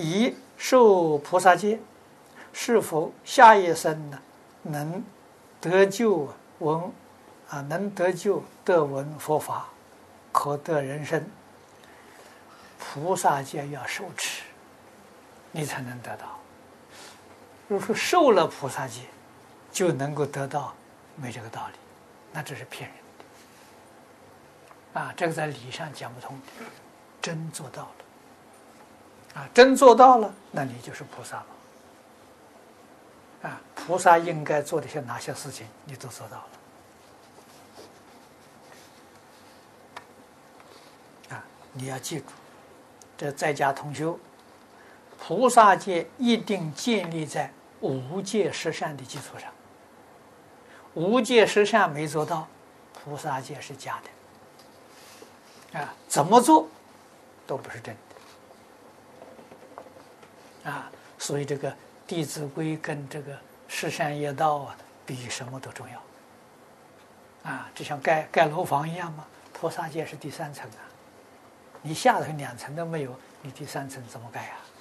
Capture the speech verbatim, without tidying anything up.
以受菩萨戒，是否下一生呢能得救闻啊，能得救得闻佛法，可得人生。菩萨戒要受持，你才能得到。如果说受了菩萨戒，就能够得到，没这个道理，那这是骗人的。啊，这个在理上讲不通的，真做到了，啊，真做到了，那你就是菩萨了。啊，菩萨应该做的些哪些事情，你都做到了。你要记住，这在家同修，菩萨戒一定建立在无戒十善的基础上。无戒十善没做到，菩萨戒是假的，啊，怎么做都不是真的，啊，所以这个《弟子规》跟这个十善业道啊，比什么都重要，啊，就像盖盖楼房一样嘛，菩萨戒是第三层啊。你下头两层都没有，你第三层怎么盖呀、啊？